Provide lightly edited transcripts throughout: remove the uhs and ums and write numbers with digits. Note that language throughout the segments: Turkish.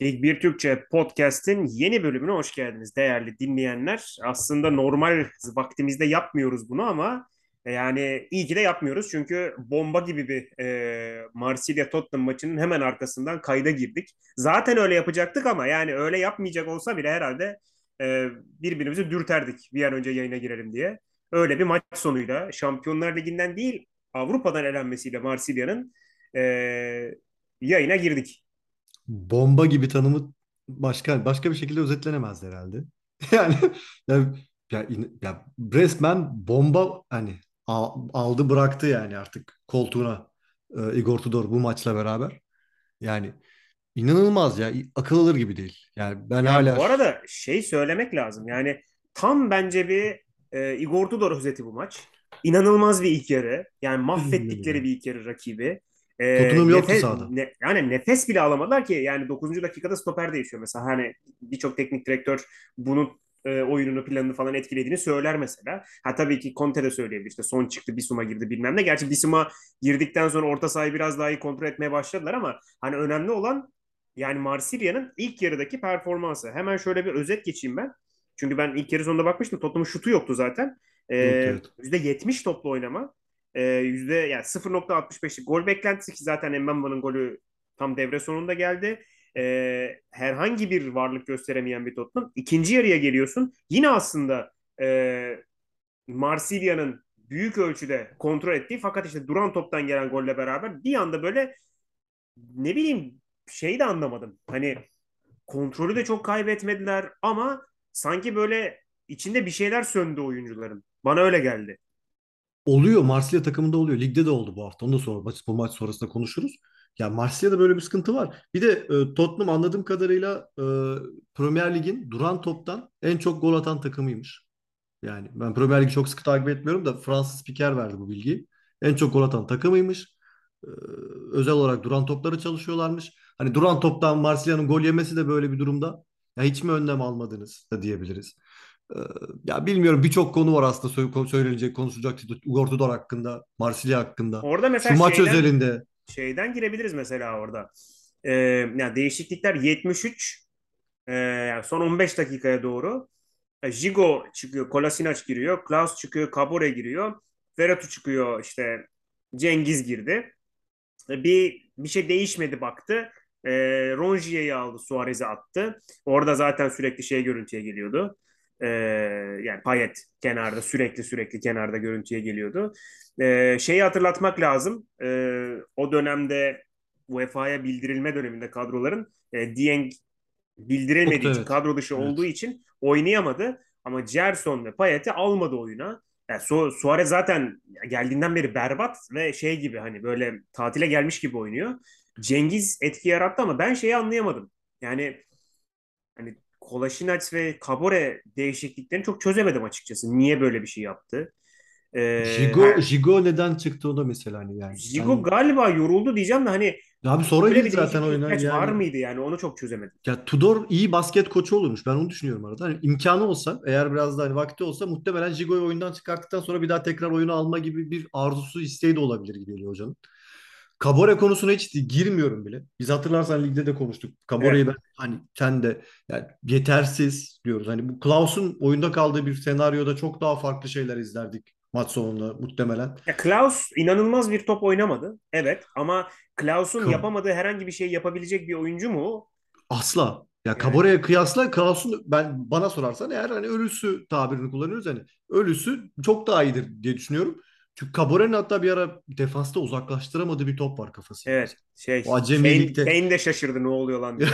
İlk Bir Türkçe Podcast'in yeni bölümüne hoş geldiniz değerli dinleyenler. Aslında normal vaktimizde yapmıyoruz bunu ama yani iyi ki de yapmıyoruz. Çünkü bomba gibi bir Marseille Tottenham maçının hemen arkasından kayda girdik. Zaten öyle yapacaktık ama yani öyle yapmayacak olsa bile herhalde birbirimizi dürterdik bir an önce yayına girelim diye. Öyle bir maç sonuyla Şampiyonlar Ligi'nden değil Avrupa'dan elenmesiyle Marsilya'nın yayına girdik. Bomba gibi tanımı başka bir şekilde özetlenemez herhalde. Yani resmen bomba hani aldı bıraktı yani artık koltuğuna Igor Tudor bu maçla beraber. Yani inanılmaz ya, akıl alır gibi değil. Yani ben yani hala... Bu arada şey söylemek lazım yani tam bence bir Igor Tudor özeti bu maç. İnanılmaz bir ilk yarı. Yani mahvettikleri bir ilk yarı rakibi. Tottenham yoktu sahada. Yani nefes bile alamadılar ki. Yani 9. dakikada stoper değişiyor mesela. Hani birçok teknik direktör bunun oyununu, planını falan etkilediğini söyler mesela. Ha tabii ki Conte de söyleyebilir. İşte son çıktı, Bissouma girdi bilmem ne. Gerçi Bissouma girdikten sonra orta sahayı biraz daha iyi kontrol etmeye başladılar ama hani önemli olan yani Marsilya'nın ilk yarıdaki performansı. Hemen şöyle bir özet geçeyim ben. Çünkü ben ilk yarı sonunda bakmıştım. Tottenham'ın şutu yoktu zaten. Evet. %70 toplu oynama. Yani 0.65'lik gol beklentisi ki zaten Mbamba'nın golü tam devre sonunda geldi. Herhangi bir varlık gösteremeyen bir Tottenham. İkinci yarıya geliyorsun. Yine aslında Marsilya'nın büyük ölçüde kontrol ettiği fakat işte duran toptan gelen golle beraber bir anda böyle ne bileyim şeyi de anlamadım. Hani kontrolü de çok kaybetmediler ama sanki böyle içinde bir şeyler söndü oyuncuların. Bana öyle geldi. Oluyor. Marsilya takımında oluyor. Ligde de oldu bu hafta. Onu da sonra bu maç sonrasında konuşuruz. Ya Marsilya'da böyle bir sıkıntı var. Bir de Tottenham anladığım kadarıyla Premier Lig'in duran toptan en çok gol atan takımıymış. Yani ben Premier Lig'i çok sıkı takip etmiyorum da Fransız spiker verdi bu bilgiyi. En çok gol atan takımıymış. Özel olarak duran toplara çalışıyorlarmış. Hani duran toptan Marsilya'nın gol yemesi de böyle bir durumda. Ya hiç mi önlem almadınız da diyebiliriz. Ya bilmiyorum, birçok konu var aslında söylenecek, konuşulacak Igor Tudor hakkında, Marsilya hakkında. Orada mesela şu maç özelinde. Şeyden girebiliriz mesela orada. Yani değişiklikler 73. Yani son 15 dakikaya doğru. Jigo çıkıyor, Kolasinac giriyor, Klaus çıkıyor, Kabore giriyor, Verato çıkıyor, işte Cengiz girdi. Bir şey değişmedi baktı. Ronjie'yi aldı, Suarez'i attı. Orada zaten sürekli görüntüye geliyordu. Yani Payet kenarda sürekli kenarda görüntüye geliyordu. Şeyi hatırlatmak lazım. O dönemde UEFA'ya bildirilme döneminde kadroların Dieng bildirilmediği için kadro dışı olduğu için oynayamadı. Ama Gerson ve Payet'i almadı oyuna. Yani Suarez zaten geldiğinden beri berbat ve gibi hani böyle tatile gelmiş gibi oynuyor. Cengiz etki yarattı ama ben anlayamadım. Yani hani Kolasinac ve Kabore değişikliklerini çok çözemedim açıkçası. Niye böyle bir şey yaptı? Jigo neden çıktı o da mesela yani. Jigo yani, galiba yoruldu diyeceğim de hani abi sonra girdi zaten oyuna. Yani. Var mıydı yani? Onu çok çözemedim. Ya Tudor iyi basket koçu olurmuş. Ben onu düşünüyorum arada. Hani imkanı olsa, eğer biraz daha vakti olsa muhtemelen Jigo'yu oyundan çıkarttıktan sonra bir daha tekrar oyunu alma gibi bir arzusu, isteği de olabilir gibi geliyor hocanın. Kabore konusuna hiç girmiyorum bile. Biz hatırlarsan ligde de konuştuk. Kabore'yi evet. Ben hani sen de yani yetersiz diyoruz. Hani bu Klaus'un oyunda kaldığı bir senaryoda çok daha farklı şeyler izlerdik maç sonunda muhtemelen. Ya Klaus inanılmaz bir top oynamadı. Evet ama Klaus'un yapamadığı herhangi bir şey yapabilecek bir oyuncu mu? Asla. Ya Kabore'ye kıyasla Klaus'un bana sorarsan eğer hani ölüsü tabirini kullanıyoruz hani ölüsü çok daha iyidir diye düşünüyorum. Çünkü Kabore'nin hatta bir ara defansta uzaklaştıramadığı bir top var kafasında. Evet. O acemilikte. Kane de şaşırdı ne oluyor lan diye.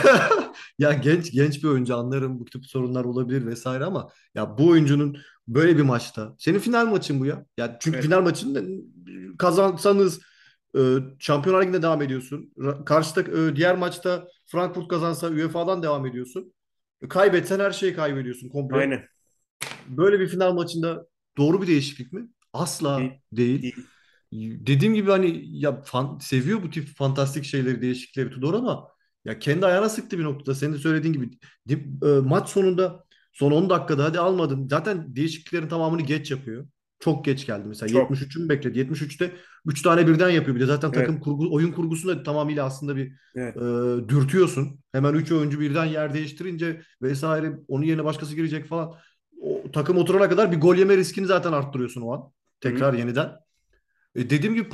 Ya genç bir oyuncu, anlarım bu tip sorunlar olabilir vesaire ama ya bu oyuncunun böyle bir maçta. Senin final maçın bu ya. Ya çünkü final maçında kazansanız Şampiyonlar Ligi'nde devam ediyorsun. Karşıda diğer maçta Frankfurt kazansa UEFA'dan devam ediyorsun. Kaybetsen her şeyi kaybediyorsun komple. Aynen. Böyle bir final maçında doğru bir değişiklik mi? Asla değil. Dediğim gibi hani ya seviyor bu tip fantastik şeyleri, değişiklikleri Tudor ama ya kendi ayağına sıktı bir noktada. Senin de söylediğin gibi maç sonunda son 10 dakikada hadi almadım. Zaten değişikliklerin tamamını geç yapıyor. çok geç geldi. Mesela 73'ü bekledi. 73'te 3 tane birden yapıyor. Bir de zaten takım kurgu, oyun kurgusunu da tamamıyla aslında bir dürtüyorsun. Hemen 3 oyuncu birden yer değiştirince vesaire, onun yerine başkası girecek falan. O takım oturana kadar bir gol yeme riskini zaten arttırıyorsun o an. Tekrar yeniden. Dediğim gibi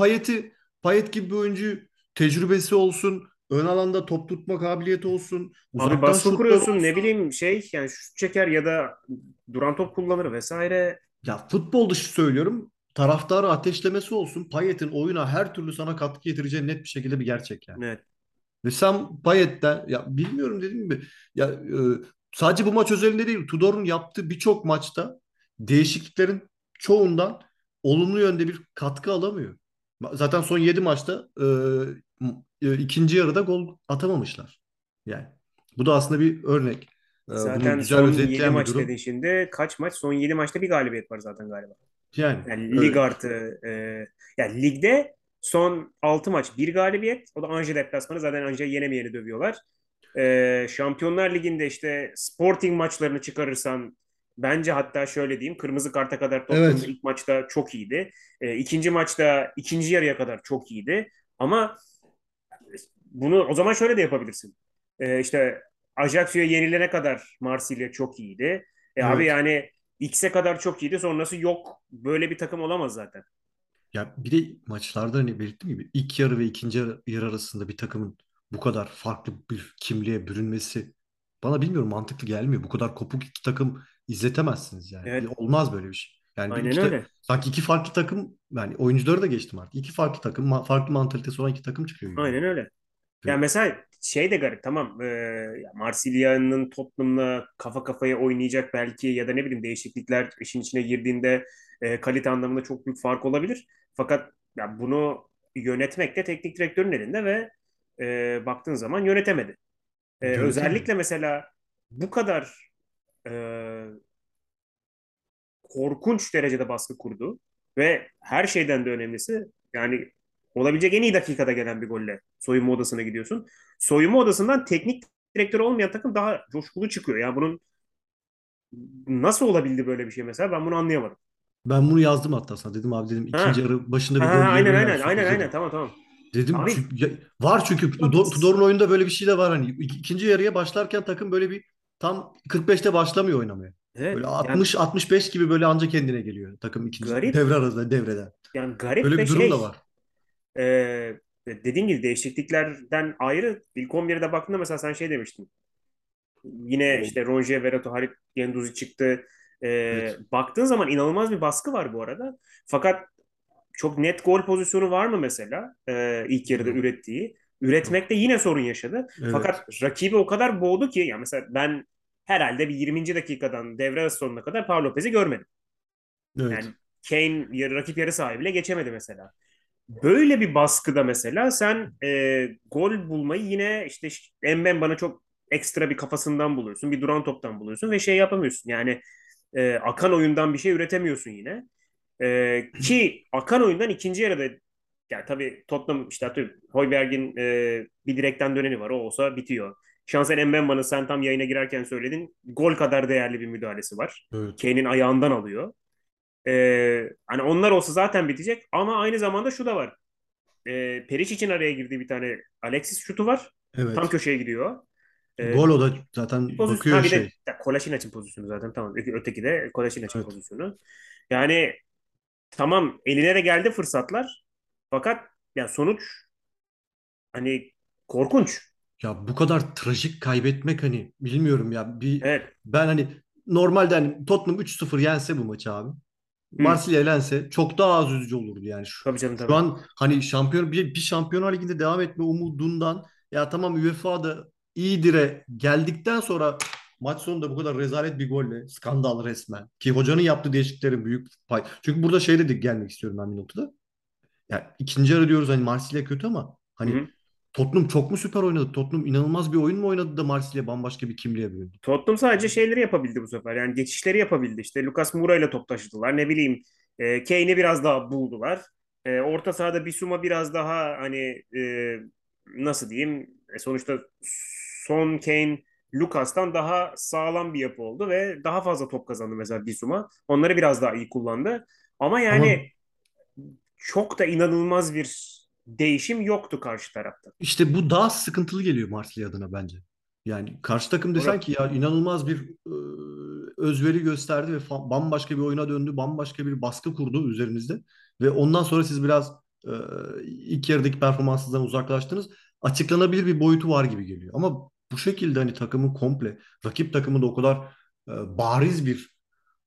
Payet gibi bir oyuncu tecrübesi olsun, ön alanda top tutma kabiliyeti olsun. Abi baskı kuruyorsun olsun. Ne bileyim yani şut çeker ya da duran top kullanır vesaire. Ya futbol dışı söylüyorum. Taraftarı ateşlemesi olsun. Payet'in oyuna her türlü sana katkı getireceği net bir şekilde bir gerçek yani. Evet. Ve sen Payet'ten ya bilmiyorum dediğim gibi ya sadece bu maç özelinde değil. Tudor'un yaptığı birçok maçta değişikliklerin çoğundan olumlu yönde bir katkı alamıyor. Zaten son 7 maçta ikinci yarıda gol atamamışlar. Yani bu da aslında bir örnek. Zaten son 7 maç dediğin şimdi kaç maç? Son 7 maçta bir galibiyet var zaten galiba. Yani lig artı yani ligde son 6 maç bir galibiyet. O da Anje deplasmanı. Zaten Anje'yi yenemeyeni dövüyorlar. Şampiyonlar Ligi'nde işte Sporting maçlarını çıkarırsan bence hatta şöyle diyeyim, kırmızı karta kadar Tottenham'ın ilk maçta çok iyiydi. İkinci maçta ikinci yarıya kadar çok iyiydi. Ama bunu o zaman şöyle de yapabilirsin. İşte Ajaccio yenilene kadar Marseille çok iyiydi. Abi yani X'e kadar çok iyiydi. Sonrası yok. Böyle bir takım olamaz zaten. Ya bir de maçlarda hani belirttiğim gibi ilk yarı ve ikinci yarı arasında bir takımın bu kadar farklı bir kimliğe bürünmesi bana bilmiyorum mantıklı gelmiyor. Bu kadar kopuk iki takım izletemezsiniz yani. Evet. Olmaz böyle bir şey. Yani aynen öyle. Sanki iki farklı takım, yani oyuncuları da geçtim artık. İki farklı takım, farklı mantalitesi olan iki takım çıkıyor. Aynen gibi. Öyle. Ya mesela şey de garip, tamam Marsilya'nın Tottenham'la kafa kafaya oynayacak belki ya da ne bileyim değişiklikler işin içine girdiğinde kalite anlamında çok büyük fark olabilir. Fakat ya bunu yönetmek de teknik direktörün elinde ve baktığın zaman yönetemedi. Özellikle mesela bu kadar korkunç derecede baskı kurdu ve her şeyden de önemlisi yani olabilecek en iyi dakikada gelen bir golle soyunma odasına gidiyorsun. Soyunma odasından teknik direktörü olmayan takım daha coşkulu çıkıyor. Yani bunun nasıl olabildi böyle bir şey mesela, ben bunu anlayamadım. Ben bunu yazdım hatta sana. Dedim abi dedim ikinci yarı başında bir gol yiyebilirler. Aynen tamam. Dedim çünkü, var çünkü Tudor'un oyunda böyle bir şey de var hani. İkinci yarıya başlarken takım böyle bir tam 45'te başlamıyor oynamaya. Evet, böyle 60-65 gibi böyle anca kendine geliyor takım ikinci devre arasında devreden. Yani garip böyle bir durum da var. Dediğim gibi değişikliklerden ayrı ilk 11'de baktığında mesela sen şey demiştin yine işte Ronge, Verato, Harit, Genduzi çıktı baktığın zaman inanılmaz bir baskı var bu arada, fakat çok net gol pozisyonu var mı mesela ilk yarıda üretmekte yine sorun yaşadı fakat rakibi o kadar boğdu ki ya mesela ben herhalde bir 20. dakikadan devre arası sonuna kadar Pau Lopez'i görmedim yani Kane rakip yarı saha bile geçemedi mesela. Böyle bir baskıda mesela sen gol bulmayı yine işte bana çok ekstra bir kafasından buluyorsun. Bir duran toptan buluyorsun ve şey yapamıyorsun. Yani akan oyundan bir şey üretemiyorsun yine. Ki akan oyundan ikinci yarıda yani tabii Tottenham işte atıyorum Højbjerg'in bir direkten döneni var. O olsa bitiyor. Şansen Mbemba'nın sen tam yayına girerken söyledin. Gol kadar değerli bir müdahalesi var. Evet. Kane'in ayağından alıyor. Hani onlar olsa zaten bitecek ama aynı zamanda şu da var. Periş için araya girdiği bir tane Alexis şutu var. Evet. Tam köşeye gidiyor. Gol o da zaten bakıyor şey. Kolasinac pozisyonu zaten tamam. Öteki de Kolasinac pozisyonu. Yani tamam eline de geldi fırsatlar. Fakat yani sonuç hani korkunç. Ya bu kadar trajik kaybetmek hani bilmiyorum ya. Ben hani normalde hani Tottenham 3-0 yense bu maçı abi. Marsilya elense çok daha az üzücü olurdu yani. Tabii. Şu an hani şampiyon bir Şampiyonlar Ligi'nde devam etme umudundan ya tamam UEFA'da iyidir'e geldikten sonra maç sonunda bu kadar rezalet bir golle skandal resmen. Ki hocanın yaptığı değişikliklerin büyük pay. Çünkü burada şey dedik gelmek istiyorum ben bir noktada. Yani ikinci yarı diyoruz hani Marsilya kötü ama hani Tottenham çok mu süper oynadı? Tottenham inanılmaz bir oyun mu oynadı da Marsilya bambaşka bir kimliğe büründü? Tottenham sadece şeyleri yapabildi bu sefer. Yani geçişleri yapabildi. İşte Lucas Moura ile top taşıdılar. Ne bileyim Kane'i biraz daha buldular. Orta sahada Bissouma biraz daha hani nasıl diyeyim sonuçta son Kane Lucas'tan daha sağlam bir yapı oldu ve daha fazla top kazandı mesela Bissouma. Onları biraz daha iyi kullandı. Ama yani çok da inanılmaz bir değişim yoktu karşı tarafta. İşte bu daha sıkıntılı geliyor Marsilya adına bence. Yani karşı takım desen ki ya inanılmaz bir özveri gösterdi ve bambaşka bir oyuna döndü. Bambaşka bir baskı kurdu üzerinizde. Ve ondan sonra siz biraz ilk yarıdaki performansınızdan uzaklaştınız. Açıklanabilir bir boyutu var gibi geliyor. Ama bu şekilde hani takımı komple, rakip takımı da o kadar bariz bir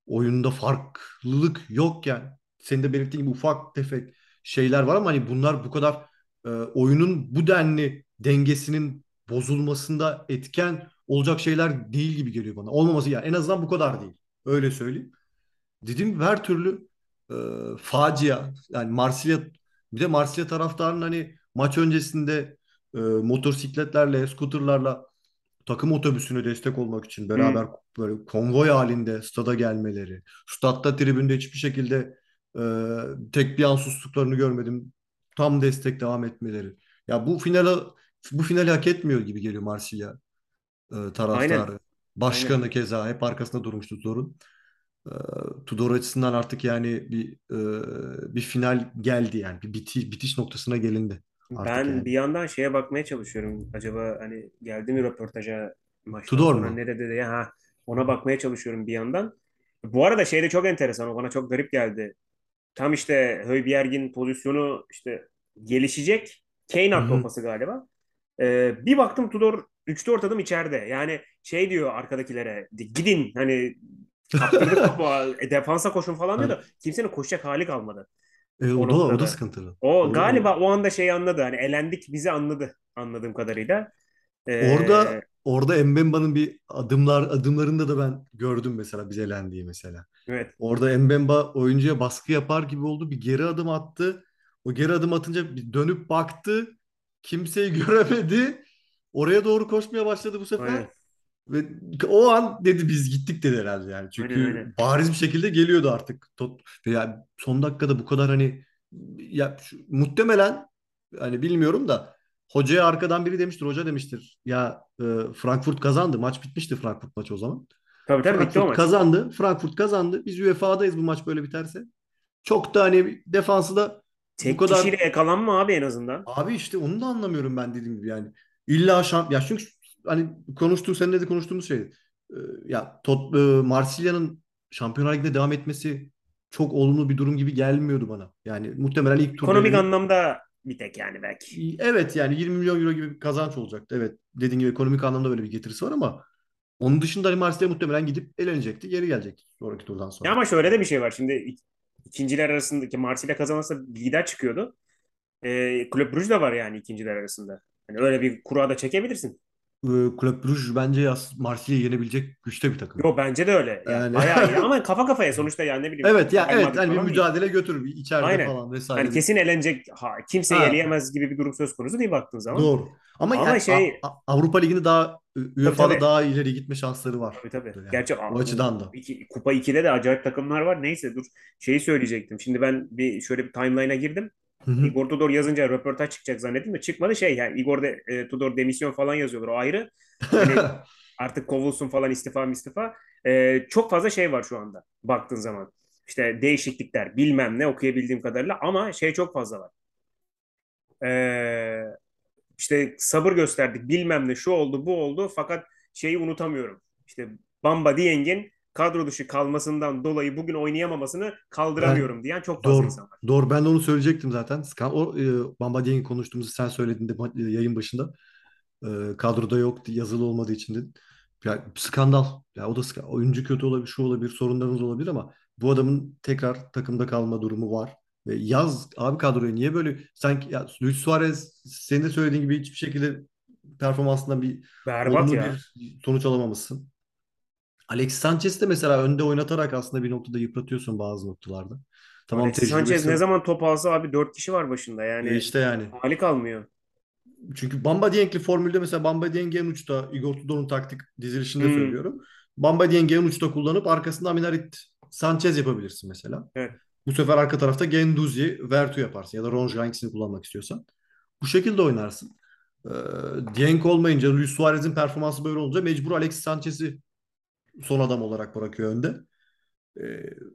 oyunda farklılık yokken senin de belirttiğin gibi ufak tefek şeyler var ama hani bunlar bu kadar oyunun bu denli dengesinin bozulmasında etken olacak şeyler değil gibi geliyor bana. Olmaması yani en azından bu kadar değil. Öyle söyleyeyim. Dediğim gibi her türlü facia yani Marsilya bir de Marsilya taraftarının hani maç öncesinde motosikletlerle, skuterlarla takım otobüsüne destek olmak için beraber böyle konvoy halinde stada gelmeleri, statta tribünde hiçbir şekilde tek bir an sustuklarını görmedim. Tam destek devam etmeleri. Ya bu finali hak etmiyor gibi geliyor Marsilya taraftarı. Aynen. Başkanı aynen. Keza hep arkasında durmuştu Tudor'un. Tudor açısından artık yani bir final geldi yani bir bitiş noktasına gelindi. Artık ben yani. Bir yandan şeye bakmaya çalışıyorum. Acaba hani geldi mi röportaja maçtan Tudor mu? Nerede de ya ona bakmaya çalışıyorum bir yandan. Bu arada şey de çok enteresan. O bana çok garip geldi. Tam işte Højbjerg'in pozisyonu işte gelişecek. Kane attı olması galiba. Bir baktım Tudor 3-4 adım içeride. Yani şey diyor arkadakilere gidin hani kaptırdık topu defansa koşun falan diyor da kimsenin koşacak hali kalmadı. O da sıkıntılı. O galiba o anda şeyi anladı. Hani elendik bizi anladı anladığım kadarıyla. Orada Mbemba'nın bir adımlarında da ben gördüm mesela biz elendiği mesela. Evet. Orada Mbemba oyuncuya baskı yapar gibi oldu. Bir geri adım attı. O geri adım atınca bir dönüp baktı. Kimseyi göremedi. Oraya doğru koşmaya başladı bu sefer. Aynen. Ve o an dedi biz gittik dedi herhalde yani. Çünkü aynen. Bariz bir şekilde geliyordu artık. Yani son dakikada bu kadar hani ya muhtemelen hani bilmiyorum da hocaya arkadan biri demiştir. Hoca demiştir. Ya Frankfurt kazandı. Maç bitmişti Frankfurt maçı o zaman. Tabii bitti o maç. Frankfurt kazandı. Biz UEFA'dayız bu maç böyle biterse. Çok da hani defansı da tek bu kadar... kişiyle yakalanma abi en azından. Abi işte onu da anlamıyorum ben dediğim gibi yani. İlla ya çünkü hani seninle de konuştuğumuz şey. Ya Marsilya'nın Şampiyonlar Ligi'nde devam etmesi çok olumlu bir durum gibi gelmiyordu bana. Yani muhtemelen ilk turda ekonomik anlamda bir tek yani belki. Evet yani 20 milyon euro gibi bir kazanç olacaktı. Evet dediğin gibi ekonomik anlamda böyle bir getirisi var ama onun dışında hani Marsilya muhtemelen gidip elenecekti. Geri gelecekti sonraki turdan sonra. Ya ama şöyle de bir şey var. Şimdi ikinciler arasındaki Marsilya kazanırsa lider çıkıyordu. Club Brugge de var yani ikinciler arasında. Yani öyle bir kura da çekebilirsin. Club Brugge bence Marsilya'yı yenebilecek güçte bir takım. Yok bence de öyle. Yani. Bayağı iyi. Ama kafa kafaya sonuçta yani ne bileyim. Evet ya evet hani bir mücadele götürür içeride aynen. Falan vesaire. Yani kesin elenecek kimseyi eleyemez gibi bir durum söz konusu değil baktığın zaman. Doğru. Ama yani, şey Avrupa Ligi'nde daha UEFA'da daha ileri gitme şansları var. Tabii. Yani. Gerçi o açıdan da. Kupa 2'de de acayip takımlar var. Neyse dur şeyi söyleyecektim. Şimdi ben şöyle bir timeline'a girdim. Hı-hı. Igor Tudor yazınca röportaj çıkacak zannettim de çıkmadı şey yani Igor Tudor demisyon falan yazıyorlar o ayrı. Yani artık kovulsun falan istifa. Çok fazla şey var şu anda baktığın zaman. İşte değişiklikler bilmem ne okuyabildiğim kadarıyla ama şey çok fazla var. İşte sabır gösterdik bilmem ne şu oldu bu oldu fakat şeyi unutamıyorum. İşte Bamba Dieng'in kadro dışı kalmasından dolayı bugün oynayamamasını kaldıramıyorum diyen çok fazla insan var. Doğru. Ben de onu söyleyecektim zaten. Bamba Dieng'i konuştuğumuzu sen söyledin de yayın başında. Kadroda yoktu. Yazılı olmadığı için dedin. Ya, skandal. Ya, o da skandal. Oyuncu kötü olabilir, şu olabilir, sorunlarınız olabilir ama bu adamın tekrar takımda kalma durumu var. Ve yaz abi kadroyu niye böyle sanki Luis Suarez senin de söylediğin gibi hiçbir şekilde performansından bir berbat ya. Bir sonuç alamamışsın. Alex Sanchez de mesela önde oynatarak aslında bir noktada yıpratıyorsun bazı noktalarda. Tamam, Alex Sanchez ne zaman top alsa abi 4 kişi var başında yani. İşte yani. Hali kalmıyor. Çünkü Bamba Dieng'li formülde mesela Bamba Dieng'i en uçta Igor Tudor'un taktik dizilişinde söylüyorum. Bamba Dieng'i en uçta kullanıp arkasında Minarit Sanchez yapabilirsin mesela. Evet. Bu sefer arka tarafta Guendouzi, Verato yaparsın ya da Ronge hangisini kullanmak istiyorsan. Bu şekilde oynarsın. Dieng olmayınca Luis Suarez'in performansı böyle olunca mecbur Alex Sanchez'i son adam olarak bırakıyor önde.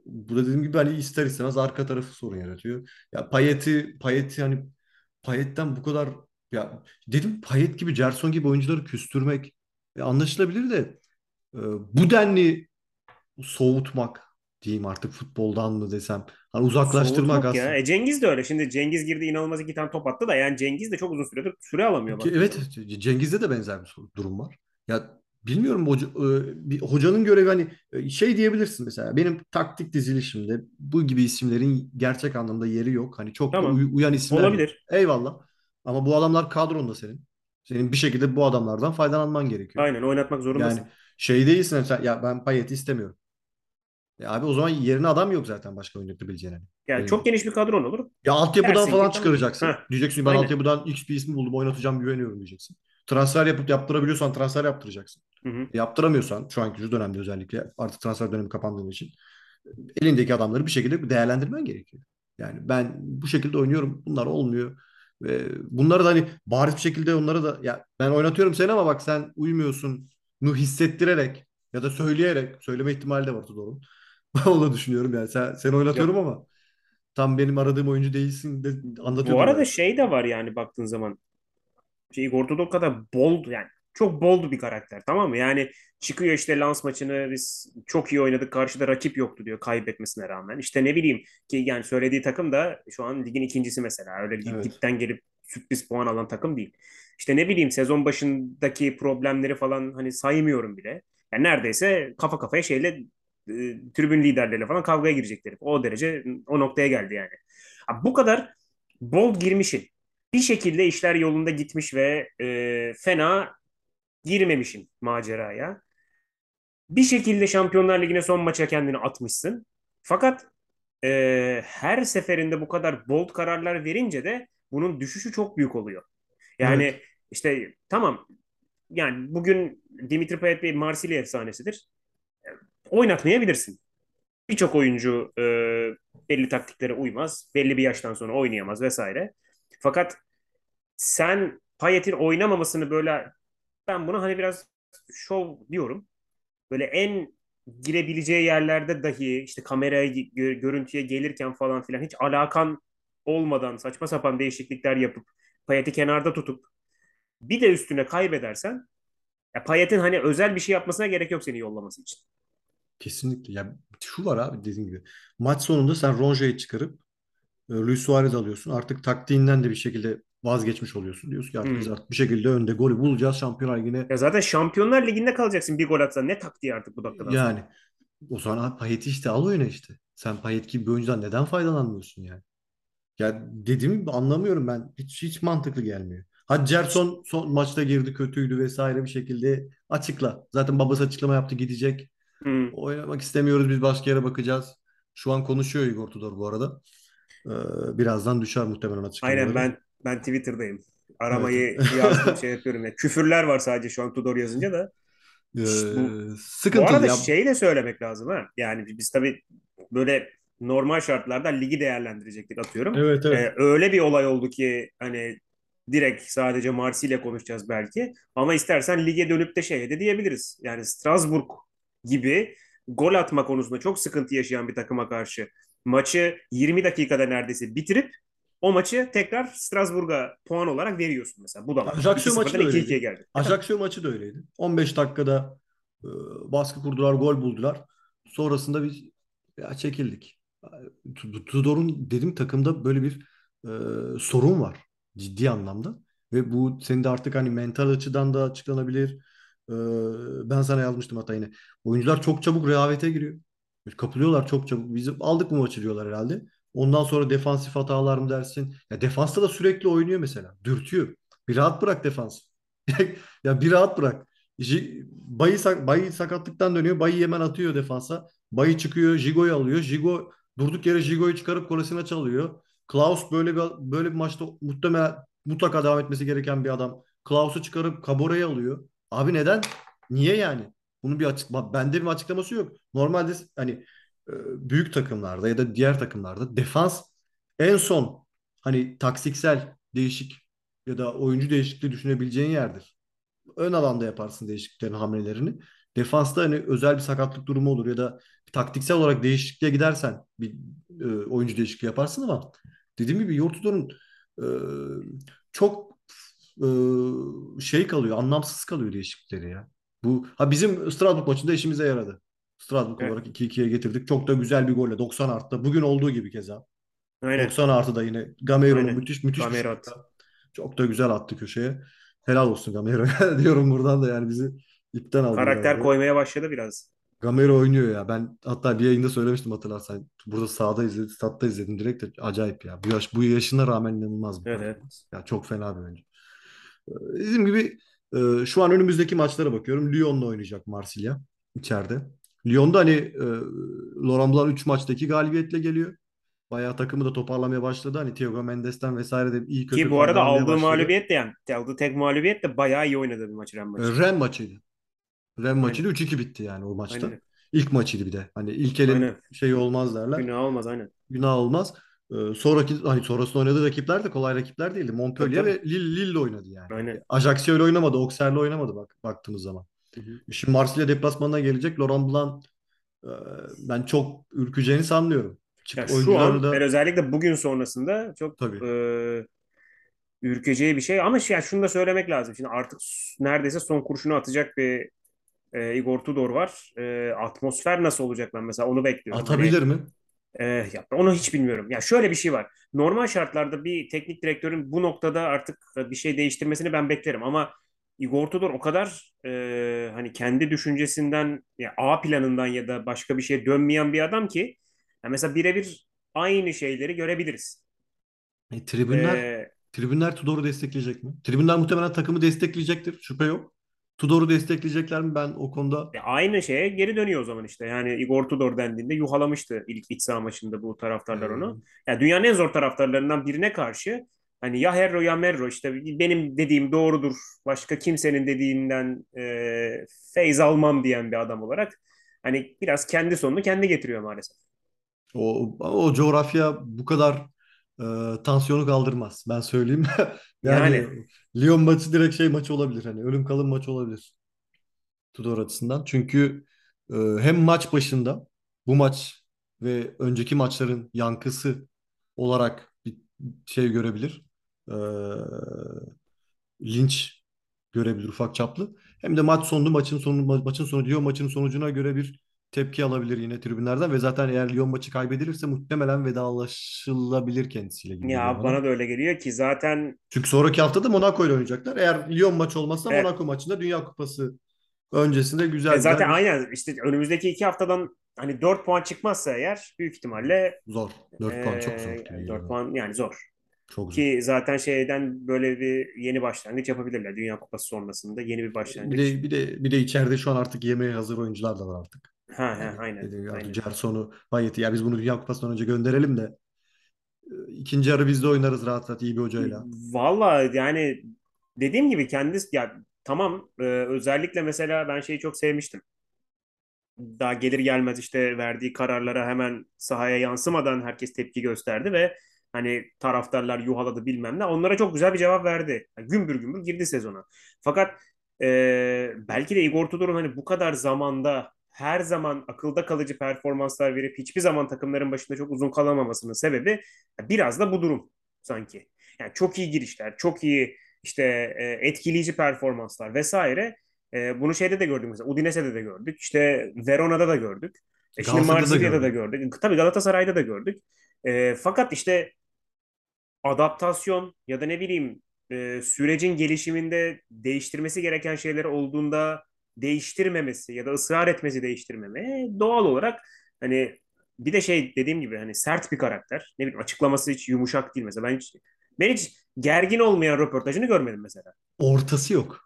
Bu da dediğim gibi hani ister istemez arka tarafı sorun yaratıyor. Ya Payet'i hani Payet'ten bu kadar ya dedim Payet gibi Gerson gibi oyuncuları küstürmek anlaşılabilir de bu denli soğutmak diyeyim artık futboldan mı desem. Hani uzaklaştırmak aslında. Ya. Cengiz de öyle. Şimdi Cengiz girdi inanılmaz iki tane top attı da yani Cengiz de çok uzun süredir süre alamıyor. Evet Cengiz'de de benzer bir durum var. Ya bilmiyorum hocanın görevi hani şey diyebilirsin mesela benim taktik dizilişimde bu gibi isimlerin gerçek anlamda yeri yok. Hani çok tamam. Uyan isimler. Olabilir. Yok. Eyvallah. Ama bu adamlar kadronda senin. Senin bir şekilde bu adamlardan faydalanman gerekiyor. Aynen oynatmak zorundasın. Yani şey değilsin mesela ya ben Payet'i istemiyorum. Abi o zaman yerine adam yok zaten başka oynatabileceğine. Yani çok geniş bir kadron olur. Ya altyapıdan Gersin falan çıkaracaksın. Heh. Diyeceksin ben aynen. Altyapıdan X bir ismi buldum oynatacağım güveniyorum diyeceksin. Transfer yapıp yaptırabiliyorsan transfer yaptıracaksın. Hı. Yaptıramıyorsan şu anki şu dönemde özellikle artık transfer dönemi kapandığı için elindeki adamları bir şekilde değerlendirmen gerekiyor. Yani ben bu şekilde oynuyorum bunlar olmuyor. Ve bunları da hani bariz bir şekilde onları da ya ben oynatıyorum seni ama bak sen uymuyorsun'u hissettirerek ya da söyleyerek söyleme ihtimali de var doğru. Onu düşünüyorum yani sen oynatıyorum yok. Ama tam benim aradığım oyuncu değilsin de anlatıyorum. Bu arada yani. Şey de var yani baktığın zaman Igor Tudor kadar bold yani çok bold bir karakter tamam mı? Yani çıkıyor işte Lens maçını biz çok iyi oynadık karşıda rakip yoktu diyor kaybetmesine rağmen. İşte ne bileyim ki yani söylediği takım da şu an ligin ikincisi mesela öyle ligden evet. Gelip sürpriz puan alan takım değil. İşte ne bileyim sezon başındaki problemleri falan hani saymıyorum bile. Yani neredeyse kafa kafaya şeyle tribün liderleriyle falan kavgaya girecekler. O derece o noktaya geldi yani. Abi bu kadar bold girmişin. Bir şekilde işler yolunda gitmiş ve fena girmemişin maceraya. Bir şekilde Şampiyonlar Ligi'ne son maça kendini atmışsın. Fakat her seferinde bu kadar bold kararlar verince de bunun düşüşü çok büyük oluyor. Yani evet. İşte tamam yani bugün Dimitri Payet bir Marseille efsanesidir. Oynatmayabilirsin. Birçok oyuncu belli taktiklere uymaz. Belli bir yaştan sonra oynayamaz vesaire. Fakat sen Payet'in oynamamasını böyle ben buna hani biraz şov diyorum. Böyle en girebileceği yerlerde dahi işte kameraya görüntüye gelirken falan filan hiç alakan olmadan saçma sapan değişiklikler yapıp Payet'i kenarda tutup bir de üstüne kaybedersen Payet'in hani özel bir şey yapmasına gerek yok seni yollaması için. Kesinlikle. Ya şu var abi dediğim gibi. Maç sonunda sen Ronge'yi çıkarıp Luis Suarez alıyorsun. Artık taktiğinden de bir şekilde vazgeçmiş oluyorsun. Diyorsun ki artık bir şekilde önde golü bulacağız Şampiyonlar Ligi'ne. Ya zaten Şampiyonlar Ligi'nde kalacaksın bir gol atsan. Ne taktiği artık bu dakikadan sonra? Yani o zaman Payet'i işte al oyuna işte. Sen Payet gibi bir oyuncudan neden faydalanmıyorsun yani? Ya dediğimi anlamıyorum ben. Hiç mantıklı gelmiyor. Hadi Gerson son maçta girdi kötüydü vesaire bir şekilde açıkla. Zaten babası açıklama yaptı gidecek. Oynamak istemiyoruz biz başka yere bakacağız. Şu an konuşuyor Igor Tudor bu arada. Birazdan düşer muhtemelen açıklamaları. Aynen ben Twitter'dayım. Aramayı evet. Yazdım şey yapıyorum. Yani küfürler var sadece şu an Tudor yazınca da. Sıkıntı. Bu arada şeyi de söylemek lazım ha. Yani biz tabii böyle normal şartlarda ligi değerlendirecektik atıyorum. Evet. Öyle bir olay oldu ki hani direkt sadece Marseille'yle konuşacağız belki. Ama istersen lige dönüp de şey de diyebiliriz. Yani Strasbourg gibi gol atma konusunda çok sıkıntı yaşayan bir takıma karşı maçı 20 dakikada neredeyse bitirip o maçı tekrar Strasbourg'a puan olarak veriyorsun mesela. Bu da var. Ajaccio maçı da öyleydi. Geldi. Ajaccio maçı da öyleydi. 15 dakikada baskı kurdular, gol buldular. Sonrasında biz çekildik. Tudor'un dedim takımda böyle bir sorun var. Ciddi anlamda. Ve bu senin de artık hani mental açıdan da açıklanabilir. Ben sana yazmıştım hatta yine. Oyuncular çok çabuk rehavete giriyor. Kapılıyorlar çok çabuk. Biz aldık bu maçı diyorlar herhalde. Ondan sonra defansif hatalar mı dersin? Ya defansta da sürekli oynuyor mesela. Dürtüyor. Bir rahat bırak defansı. Ya bir rahat bırak. Bayi sakatlıktan dönüyor. Bayi hemen atıyor defansa. Bayi çıkıyor. Jigo'yu alıyor. Jigo durduk yere Jigo'yu çıkarıp Kolasinac alıyor. Klaus böyle bir maçta mutlaka devam etmesi gereken bir adam. Klaus'u çıkarıp Kabore'yi alıyor. Abi neden? Niye yani? Bunun bir bende bir açıklaması yok. Normalde hani büyük takımlarda ya da diğer takımlarda defans en son hani taktiksel değişik ya da oyuncu değişikliği düşünebileceğin yerdir. Ön alanda yaparsın değişikliklerin hamlelerini. Defansta hani özel bir sakatlık durumu olur ya da taktiksel olarak değişikliğe gidersen bir oyuncu değişikliği yaparsın ama dediğim gibi Igor Tudor'un çok şey kalıyor, anlamsız kalıyor değişiklikleri ya. Bu bizim Strasbourg maçında işimize yaradı. Strasbourg olarak 2-2'ye getirdik. Çok da güzel bir golle 90 artıda. Bugün olduğu gibi keza. Öyle. 90 artıda yine Gamero'nun müthiş Gamero attı. Çok da güzel attı köşeye. Helal olsun Gamero diyorum buradan da yani bizi ipten aldı. Karakter yani koymaya başladı biraz. Gamero oynuyor ya. Ben hatta bir yayında söylemiştim hatırlarsan. Burada sahada izledim, statta izledim direkt de acayip ya. Bu yaşına rağmen inanılmaz bu. Evet. Ya çok fena bir oyuncu. Dediğim gibi şu an önümüzdeki maçlara bakıyorum. Lyon'la oynayacak Marsilya içeride. Lyon'da hani Laurent Blanc 3 maçtaki galibiyetle geliyor. Bayağı takımı da toparlamaya başladı. Hani Thiago Mendes'ten vesaire de iyi kötü. Ki bu arada aldığı mağlubiyet de yani aldığı tek mağlubiyet de bayağı iyi oynadı bir maç Rem maçı. Rem maçıydı. Rem maçıydı 3-2 bitti yani o maçta. Aynen. İlk maçıydı bir de. Hani ilk elin şeyi olmaz derler. Günah olmaz aynen. Günah olmaz. Sonrasında oynadığı rakipler de kolay rakipler değildi. Montpellier ve Lille'le oynadı yani. Aynen. Ajaccio ile oynamadı, Auxerre'le oynamadı baktığımız zaman. Hı-hı. Şimdi Marsilya deplasmanına gelecek Laurent Blanc ben çok ürkeceğini sanmıyorum. Yani şu an da özellikle bugün sonrasında çok ürkeceği bir şey. Ama şunu da söylemek lazım. Şimdi artık neredeyse son kurşunu atacak bir Igor Tudor var. Atmosfer nasıl olacak ben mesela onu bekliyorum. Atabilir mi? Onu hiç bilmiyorum. Ya şöyle bir şey var. Normal şartlarda bir teknik direktörün bu noktada artık bir şey değiştirmesini ben beklerim. Ama Igor Tudor o kadar hani kendi düşüncesinden ya A planından ya da başka bir şeye dönmeyen bir adam ki yani mesela birebir aynı şeyleri görebiliriz. Tribünler Tudor'u destekleyecek mi? Tribünler muhtemelen takımı destekleyecektir. Şüphe yok. Tudor'u destekleyecekler mi? Ben o konuda... Aynı şeye geri dönüyor o zaman işte. Yani Igor Tudor dendiğinde yuhalamıştı ilk iç saha maçında bu taraftarlar onu. Yani dünyanın en zor taraftarlarından birine karşı hani ya Herro ya Merro işte benim dediğim doğrudur. Başka kimsenin dediğinden feyz almam diyen bir adam olarak hani biraz kendi sonunu kendi getiriyor maalesef. O coğrafya bu kadar tansiyonu kaldırmaz. Ben söyleyeyim. yani Lyon maçı direkt şey maçı olabilir. Hani ölüm kalım maçı olabilir. Tudor açısından. Çünkü hem maç başında bu maç ve önceki maçların yankısı olarak bir şey görebilir. Linç görebilir ufak çaplı. Hem de maçın sonu diyor maçın sonucuna göre bir tepki alabilir yine tribünlerden ve zaten eğer Lyon maçı kaybedilirse muhtemelen vedalaşılabilir kendisiyle gibi. Ya bana da öyle geliyor ki zaten. Çünkü sonraki hafta da Monaco ile oynayacaklar. Eğer Lyon maçı olmazsa Monaco maçında Dünya Kupası öncesinde güzel. Zaten aynen işte önümüzdeki 2 haftadan hani 4 puan çıkmazsa eğer büyük ihtimalle. Zor. 4 puan çok zor. 4 puan yani zor. Çok ki zor. Zaten şeyden böyle bir yeni başlangıç yapabilirler. Dünya Kupası sonrasında yeni bir başlangıç. Bir de içeride şu an artık yemeğe hazır oyuncular da var artık. Aynen. Gerson'u, Payet'i ya biz bunu Dünya Kupası'ndan önce gönderelim de ikinci yarı biz de oynarız rahat rahat iyi bir hocayla. Vallahi yani dediğim gibi kendisi ya tamam özellikle mesela ben şeyi çok sevmiştim. Daha gelir gelmez işte verdiği kararlara hemen sahaya yansımadan herkes tepki gösterdi ve hani taraftarlar yuhaladı bilmem ne. Onlara çok güzel bir cevap verdi. Yani gümbür gümbür girdi sezona. Fakat belki de Igor Tudor'un hani bu kadar zamanda her zaman akılda kalıcı performanslar verip hiçbir zaman takımların başında çok uzun kalamamasının sebebi biraz da bu durum sanki. Yani çok iyi girişler, çok iyi işte etkileyici performanslar vesaire. Bunu şeyde de gördük mesela. Udinese'de de gördük. İşte Verona'da da gördük. Şimdi Marsilya'da da gördük. Tabii Galatasaray'da da gördük. Fakat işte adaptasyon ya da ne bileyim sürecin gelişiminde değiştirmesi gereken şeyler olduğunda değiştirmemesi ya da ısrar etmesi değiştirmeme doğal olarak hani bir de şey dediğim gibi hani sert bir karakter. Ne bileyim açıklaması hiç yumuşak değil mesela. Ben hiç gergin olmayan röportajını görmedim mesela. Ortası yok.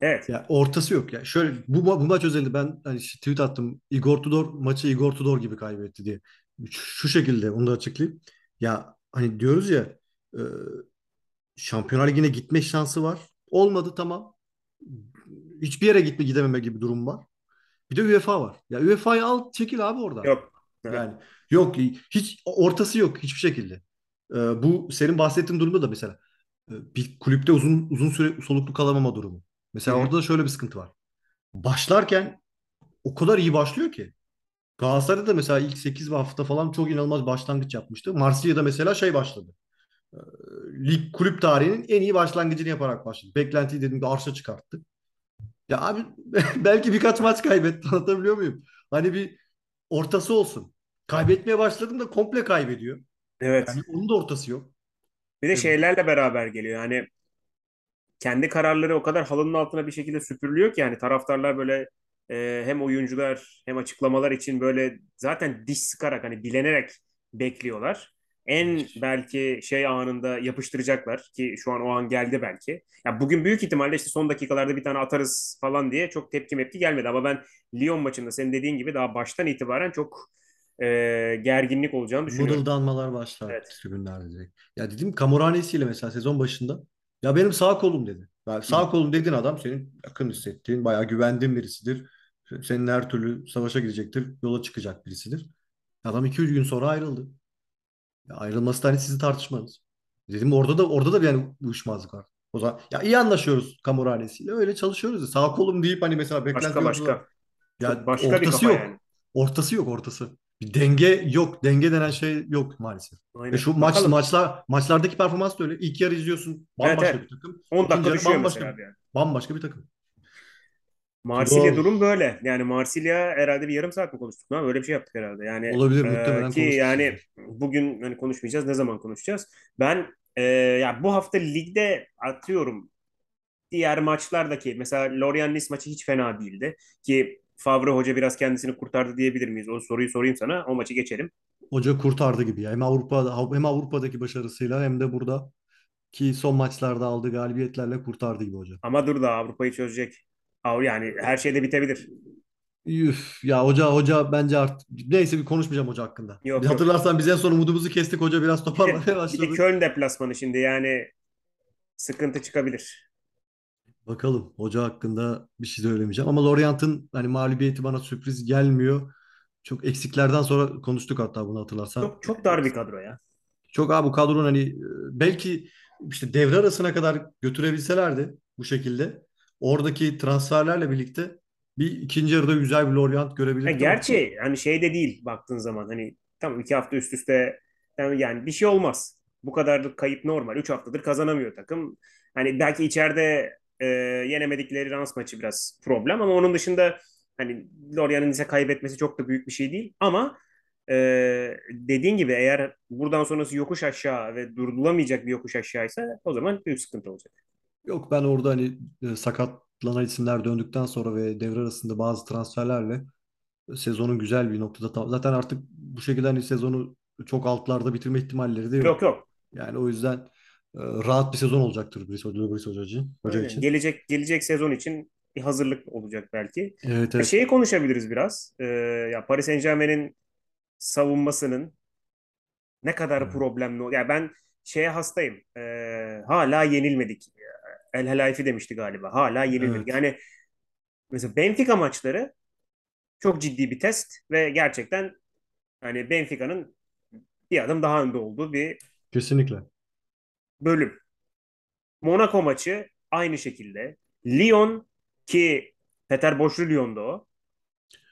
Evet. Ya ortası yok ya. Şöyle bu maç özelinde ben hani tweet attım. Igor Tudor maçı Igor Tudor gibi kaybetti diye. Şu şekilde onu da açıklayayım. Ya hani diyoruz ya Şampiyonlar Ligi'ne gitme şansı var. Olmadı tamam. Hiçbir yere gidememe gibi durum var. Bir de UEFA var. Ya UEFA'yı al çekil abi oradan. Yok. Yani yok hiç ortası yok hiçbir şekilde. Bu senin bahsettiğin durumda da mesela bir kulüpte uzun süre soluklu kalamama durumu. Mesela orada da şöyle bir sıkıntı var. Başlarken o kadar iyi başlıyor ki. Galatasaray'da da mesela ilk 8 hafta falan çok inanılmaz başlangıç yapmıştı. Marsilya'da mesela şey başladı. Lig kulüp tarihinin en iyi başlangıcını yaparak başladı. Beklentiyi dediğimde arşa çıkarttı. Ya abi belki birkaç maç kaybetti, anlatabiliyor muyum? Hani bir ortası olsun. Kaybetmeye başladığında komple kaybediyor. Evet. Yani onun da ortası yok. Bir de şeylerle beraber geliyor. Yani kendi kararları o kadar halının altına bir şekilde süpürülüyor ki yani taraftarlar böyle hem oyuncular hem açıklamalar için böyle zaten diş sıkarak hani bilenerek bekliyorlar. En belki şey anında yapıştıracaklar ki şu an o an geldi belki. Yani bugün büyük ihtimalle işte son dakikalarda bir tane atarız falan diye çok tepki gelmedi. Ama ben Lyon maçında senin dediğin gibi daha baştan itibaren çok gerginlik olacağını düşünüyorum. Mırıldanmalar başlar, evet. Tribünlerde direkt. Ya dedim Kamoranesi ile mesela sezon başında ya benim sağ kolum dedi. Yani sağ kolum dediğin adam senin yakın hissettiğin, bayağı güvendiğin birisidir. Senin her türlü savaşa girecektir, yola çıkacak birisidir. Adam 2-3 gün sonra ayrıldı. Ya ayrılması hani sizi tartışmanız. Dedim orada da bir yani uyuşmazlık var. O zaman ya iyi anlaşıyoruz Kamor ailesiyle. Öyle çalışıyoruz da sağ kolum deyip hani mesela beklentiyoruz. Başka. Ya başka ortası yok. Yani. Ortası. Bir denge yok. Denge denen şey yok maalesef. Şu maçlardaki performans da öyle. İlk yarı izliyorsun. Bambaşka evet. Bir takım. 10 dakika düşüyor mesela yani. Bambaşka bir takım. Marsilya durum böyle. Yani Marsilya herhalde bir yarım saat mi konuştuk? Ha? Öyle bir şey yaptık herhalde. Yani, olabilir muhtemelen ki yani bugün hani konuşmayacağız. Ne zaman konuşacağız? Ben ya bu hafta ligde atıyorum diğer maçlardaki mesela Lorient-Nice maçı hiç fena değildi. Ki Favre Hoca biraz kendisini kurtardı diyebilir miyiz? O soruyu sorayım sana. O maçı geçelim. Hoca kurtardı gibi ya. Hem Avrupa'daki başarısıyla hem de burada ki son maçlarda aldığı galibiyetlerle kurtardı gibi hoca. Ama dur da Avrupa'yı çözecek. Yani her şeyde bitebilir. Üf, ya hoca bence artık neyse bir konuşmayacağım hoca hakkında. Yok. Hatırlarsan biz en son umudumuzu kestik, hoca biraz toparlamaya başladı. Bir de Köln deplasmanı şimdi yani sıkıntı çıkabilir. Bakalım hoca hakkında bir şey söylemeyeceğim ama Lorient'in hani mağlubiyeti bana sürpriz gelmiyor. Çok eksiklerden sonra konuştuk hatta bunu hatırlarsan. Çok dar bir kadro ya. Çok abi bu kadronun hani belki işte devre arasına kadar götürebilselerdi bu şekilde. Oradaki transferlerle birlikte bir ikinci yarıda güzel bir Lorient görebiliriz. Ya gerçi hani şey de değil baktığın zaman hani tam 2 hafta üst üste yani bir şey olmaz. Bu kadarlık kayıp normal. 3 haftadır kazanamıyor takım. Hani belki içeride yenemedikleri Rans maçı biraz problem ama onun dışında hani Lorient'in ise kaybetmesi çok da büyük bir şey değil. Ama dediğin gibi eğer buradan sonrası yokuş aşağı ve durdurulamayacak bir yokuş aşağıysa o zaman büyük sıkıntı olacak. Yok ben orada hani sakatlanan isimler döndükten sonra ve devre arasında bazı transferlerle sezonun güzel bir noktada zaten artık bu şekilde hani sezonu çok altlarda bitirme ihtimalleri de yok. Yani o yüzden rahat bir sezon olacaktır Brice Hoca için. Gelecek sezon için bir hazırlık olacak belki. Evet. Şeyi konuşabiliriz biraz. Ya Paris Saint-Germain'in savunmasının ne kadar problemli. Ya ben şeye hastayım. Hala yenilmedik. El Helaifi demişti galiba. Hala yenilmedi. Evet. Yani mesela Benfica maçları çok ciddi bir test ve gerçekten hani Benfica'nın bir adım daha önde olduğu bir kesinlikle bölüm. Monaco maçı aynı şekilde. Lyon ki Peterboşlu Lyon'da o.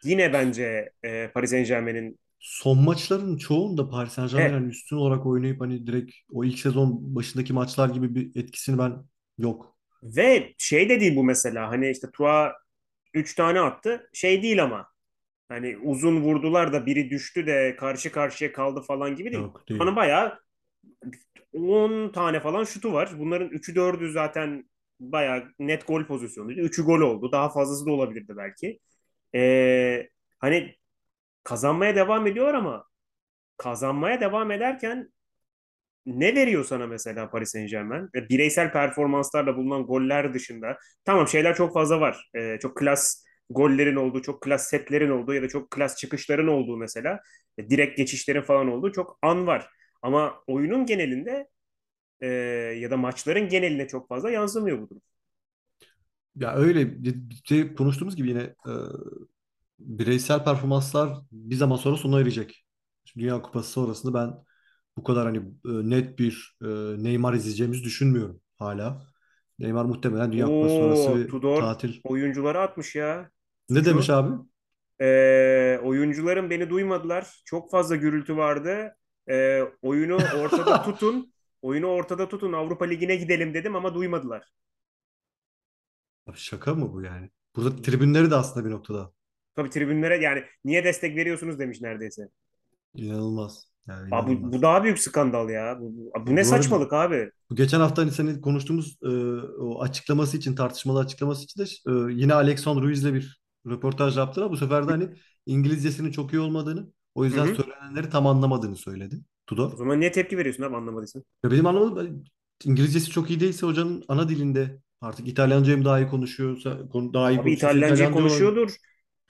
Yine bence Paris Saint-Germain'in son maçların çoğunda Paris Saint-Germain yani üstün olarak oynayıp hani direkt o ilk sezon başındaki maçlar gibi bir etkisini ben yok. Ve şey de değil bu mesela hani işte Tua 3 tane attı şey değil ama hani uzun vurdular da biri düştü de karşı karşıya kaldı falan gibi değil. Tua'nın bayağı 10 tane falan şutu var. Bunların 3'ü 4'ü zaten bayağı net gol pozisyonuydu. 3'ü gol oldu. Daha fazlası da olabilirdi belki. Hani kazanmaya devam ediyor ama kazanmaya devam ederken ne veriyor sana mesela Paris Saint-Germain? Bireysel performanslarla bulunan goller dışında. Tamam şeyler çok fazla var. Çok klas gollerin olduğu, çok klas setlerin olduğu ya da çok klas çıkışların olduğu mesela. Direkt geçişlerin falan olduğu çok an var. Ama oyunun genelinde ya da maçların geneline çok fazla yansımıyor bu durum. Ya öyle konuştuğumuz gibi yine bireysel performanslar bir zaman sonra sona erecek. Şimdi Dünya Kupası sonrasında ben bu kadar hani net bir Neymar izleyeceğimizi düşünmüyorum hala. Neymar muhtemelen Dünya Kupası sonrası Tudor tatil. Oyuncuları atmış ya. Ne demiş abi? Oyuncularım beni duymadılar. Çok fazla gürültü vardı. Oyunu ortada tutun. Oyunu ortada tutun. Avrupa Ligi'ne gidelim dedim ama duymadılar. Abi şaka mı bu yani? Burada tribünleri de aslında bir noktada. Tabii tribünlere yani niye destek veriyorsunuz demiş neredeyse. İnanılmaz. Yani inanılmaz. Abi, bu daha büyük skandal ya. Bu ne saçmalık abi? Bu geçen hafta hani senin konuştuğumuz o açıklaması için, tartışmalı açıklaması için de yine Alexander Ruiz'le bir röportaj yaptılar. Bu sefer de hani İngilizcesinin çok iyi olmadığını, o yüzden söylenenleri tam anlamadığını söyledi Tudor. O zaman niye tepki veriyorsun abi anlamadıysan? Ya benim anlamadım. İngilizcesi çok iyi değilse hocanın ana dilinde artık İtalyanca'yı mı daha iyi konuşuyorsa daha iyi konuşuyor. İtalyanca'yı konuşuyordur.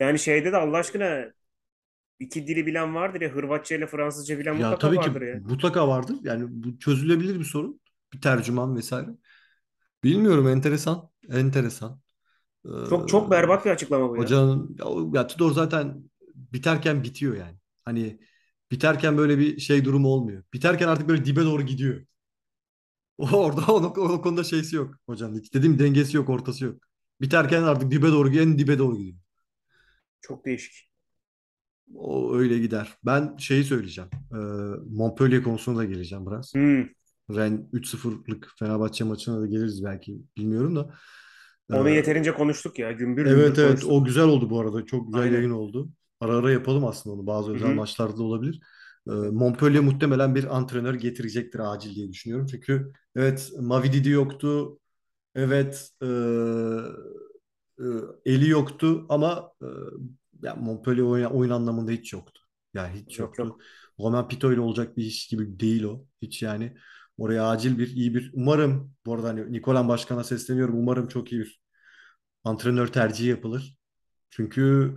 Yani şeyde de Allah aşkına iki dili bilen vardır ya. Hırvatça ile Fransızca bilen mutlaka tabii vardır ki, ya. Mutlaka vardır. Yani bu çözülebilir bir sorun. Bir tercüman vesaire. Bilmiyorum, enteresan. Enteresan. Çok berbat bir açıklama bu ya. Hocanın, ya Tudor zaten biterken bitiyor yani. Hani biterken böyle bir şey durumu olmuyor. Biterken artık böyle dibe doğru gidiyor. Orada o konuda şeysi yok hocanın. Dediğim dengesi yok, ortası yok. Biterken artık dibe doğru gidiyor, en dibe doğru gidiyor. Çok değişik. O öyle gider. Ben şeyi söyleyeceğim. Montpellier konusuna da geleceğim biraz. Ren 3-0'lık Fenerbahçe maçına da geliriz belki. Bilmiyorum da. Onu yeterince konuştuk ya. Gümbür konuştuk. O güzel oldu bu arada. Çok güzel yayın oldu. Ara ara yapalım aslında onu. Bazı özel maçlarda da olabilir. Montpellier muhtemelen bir antrenör getirecektir acil diye düşünüyorum. Çünkü evet Mavididi yoktu. Evet Eli yoktu ama yani Montpellier oyun anlamında hiç yoktu. Yani hiç yoktu. Romain Pito ile olacak bir iş gibi değil o. Hiç yani. Oraya acil bir iyi bir umarım bu arada hani Nikolan Başkan'a sesleniyorum. Umarım çok iyi bir antrenör tercihi yapılır. Çünkü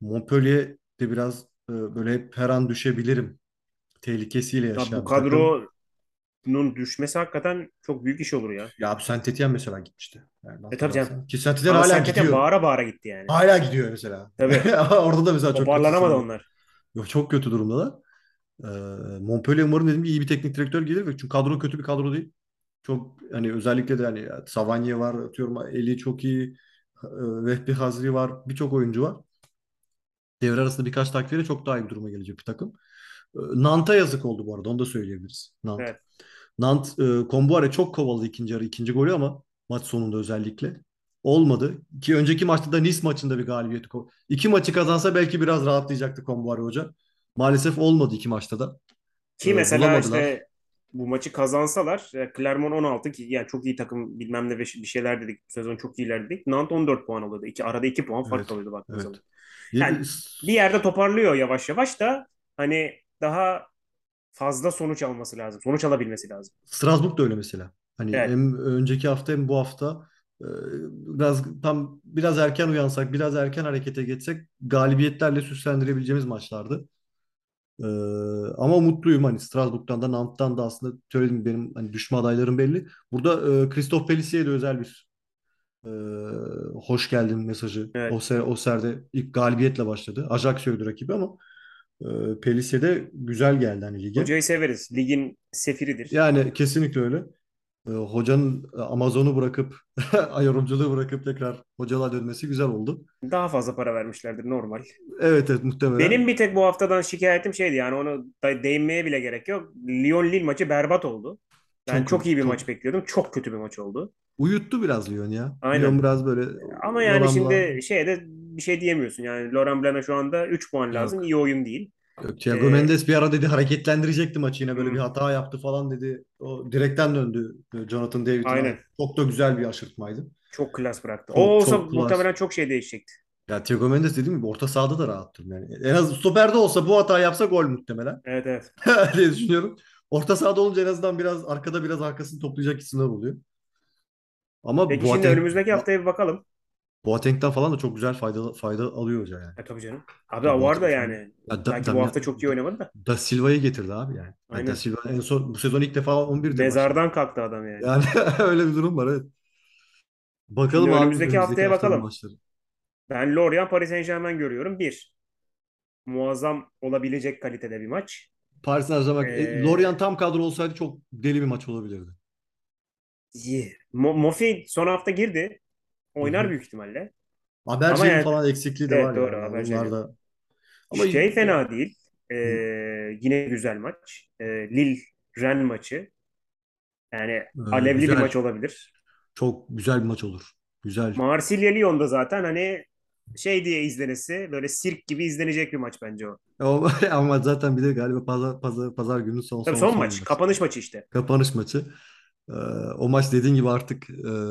Montpellier'de biraz böyle hep her an düşebilirim tehlikesiyle yaşayan. Ya bu kadronun düşmesi hakikaten çok büyük iş olur ya. Ya bu Saint-Étienne mesela gitmişti. Yani tabii canım. Ki Saint-Étienne hala gidiyor. Bağıra gitti yani. Hala gidiyor mesela. Tabii. Orada da mesela çok toparlanamadı onlar. Yok, çok kötü durumdalar. Montpellier umarım dedim ki iyi bir teknik direktör gelir çünkü kadro kötü bir kadro değil. Çok hani özellikle de hani Savaniye var, atıyorum Eli çok iyi, Vehbi Hazri var, birçok oyuncu var. Devre arasında birkaç takviye çok daha iyi bir duruma gelecek bir takım. Nantes'a yazık oldu bu arada, onu da söyleyebiliriz. Nantes. Evet. Nantes Kombuare çok kovaladı ikinci yarı, ikinci golü ama maç sonunda özellikle olmadı ki önceki maçta da Nice maçında bir galibiyeti kovaladı. İki maçı kazansa belki biraz rahatlayacaktı Kombuare hoca. Maalesef olmadı iki maçta da. Ki mesela işte bu maçı kazansalar Clermont 16 ki yani çok iyi takım bilmem ne bir şeyler dedik. Sezon çok iyiler dedik. Nantes 14 puan alıyordu. Arada 2 puan fark alıyordu baktığınız zaman. Yani bir yerde toparlıyor yavaş yavaş da hani daha fazla sonuç alması lazım. Sonuç alabilmesi lazım. Strasbourg da öyle mesela. Hani hem önceki hafta hem bu hafta biraz erken uyansak, biraz erken harekete geçsek galibiyetlerle süslendirebileceğimiz maçlardı. Ama mutluyum hani Strasbourg'dan da Nantes'tan da aslında söyledim benim hani düşme adaylarım belli. Burada Christophe Pelissier'e de özel bir hoş geldin mesajı. Evet. Auxerre'de ilk galibiyetle başladı. Ajaccio'ydu rakibi ama Pellissier de güzel geldi hani lige. Hocayı severiz. Ligin sefiridir. Yani kesinlikle öyle. Hocanın Amazon'u bırakıp yorumculuğu bırakıp tekrar hocalığa dönmesi güzel oldu. Daha fazla para vermişlerdir normal. Evet muhtemelen. Benim bir tek bu haftadan şikayetim şeydi yani ona değinmeye bile gerek yok. Lyon-Lille maçı berbat oldu. Ben çok iyi bir maç bekliyordum. Çok kötü bir maç oldu. Uyuttu biraz Lyon ya. Aynen. Lyon biraz böyle. Ama yani Laurent şimdi Blanc... bir şey diyemiyorsun. Yani Laurent Blanc'a şu anda 3 puan lazım. Yok. İyi oyun değil. Thiago Mendes bir ara dedi hareketlendirecekti maçı yine böyle bir hata yaptı falan dedi. O direkten döndü Jonathan David'in. Aynen. Çok da güzel bir aşırtmaydı. Çok klas bıraktı. O olsa muhtemelen çok şey değişecekti. Ya Thiago Mendes dediğim gibi orta sahada da rahattır yani. En az stoperde olsa bu hata yapsa gol muhtemelen. Evet. diye düşünüyorum. Orta sahada olunca en azından biraz arkada biraz arkasını toplayacak isimler oluyor. Ama peki şimdi önümüzdeki haftaya bir bakalım. Boateng'den falan da çok güzel fayda alıyor hoca yani. Tabii canım. Abi var da yani. Belki bu hafta çok iyi oynamadı da. Da Silva'yı getirdi abi yani. Aynen. Da Silva en son bu sezon ilk defa 11'de. Mezardan başladı. Kalktı adam yani. Yani öyle bir durum var evet. Bakalım abi, önümüzdeki haftaya bakalım. Maçları. Ben Lorient Paris Saint-Germain görüyorum. Muazzam olabilecek kalitede bir maç. Paris Saint-Germain. Lorient tam kadro olsaydı çok deli bir maç olabilirdi. İyi. Mofi son hafta girdi. Oynar büyük ihtimalle. Haberci'nin yani, falan eksikliği de var. Doğru, yani. Da... Ama şey fena değil. Yine güzel maç. Lille-Ren maçı. Yani alevli güzel. Bir maç olabilir. Çok güzel bir maç olur. Güzel. Marsilya-Lyon'da zaten hani şey diye izlenesi, böyle sirk gibi izlenecek bir maç bence o. Ama zaten bir de galiba pazar günü son maç. Kapanış maçı işte. Kapanış maçı. O maç dediğin gibi artık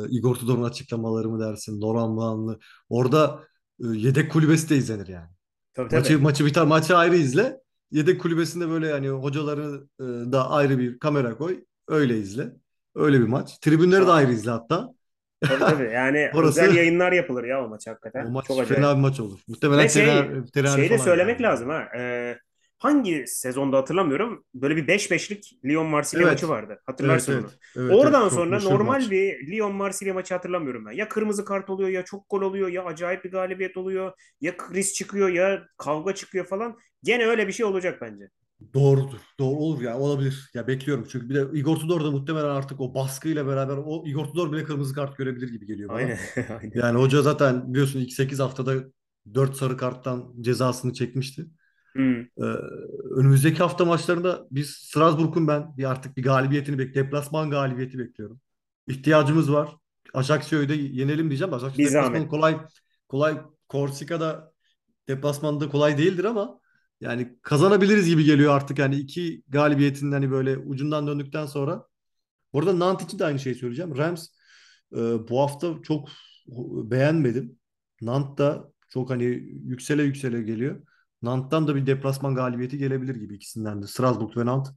Igor Tudor'un açıklamaları mı dersin, Laurent Blanc'lı. Orada yedek kulübesi de izlenir yani. Tabii. Maçı biter, maçı ayrı izle. Yedek kulübesinde böyle yani hocaları da ayrı bir kamera koy. Öyle izle. Öyle bir maç. Tribünleri de ayrı izle hatta. Tabii. Yani özel yayınlar yapılır ya o maç hakikaten. O maç çok fena acayip. Bir maç olur. Muhtemelen şeyi de söylemek yani. Lazım ha. Hangi sezonda hatırlamıyorum. Böyle bir 5-5'lik Lyon-Marsilya maçı vardı. Hatırlarsın onu. Evet, oradan sonra normal maç. Bir Lyon-Marsilya maçı hatırlamıyorum ben. Ya kırmızı kart oluyor, ya çok gol oluyor, ya acayip bir galibiyet oluyor, ya kriz çıkıyor, ya kavga çıkıyor falan. Gene öyle bir şey olacak bence. Doğrudur. Doğru olur ya. Olabilir. Ya bekliyorum. Çünkü bir de Igor Tudor da muhtemelen artık o baskıyla beraber o Igor Tudor bile kırmızı kart görebilir gibi geliyor bana. Aynen. Yani hoca zaten biliyorsun ilk 8 haftada 4 sarı karttan cezasını çekmişti. Önümüzdeki hafta maçlarında biz Strasbourg'un ben artık bir galibiyetini bekliyorum. Deplasman galibiyeti bekliyorum. İhtiyacımız var. Ajaccio'yu da yenelim diyeceğim. Ajaccio deplasmanı kolay Korsika'da deplasmanda kolay değildir ama yani kazanabiliriz gibi geliyor artık. Yani iki galibiyetinden hani böyle ucundan döndükten sonra. Bu arada Nantes için de aynı şeyi söyleyeceğim. Rams bu hafta çok beğenmedim. Nantes da çok hani yüksele geliyor. Nantes'tan da bir deplasman galibiyeti gelebilir gibi ikisinden de. Strasbourg ve Nantes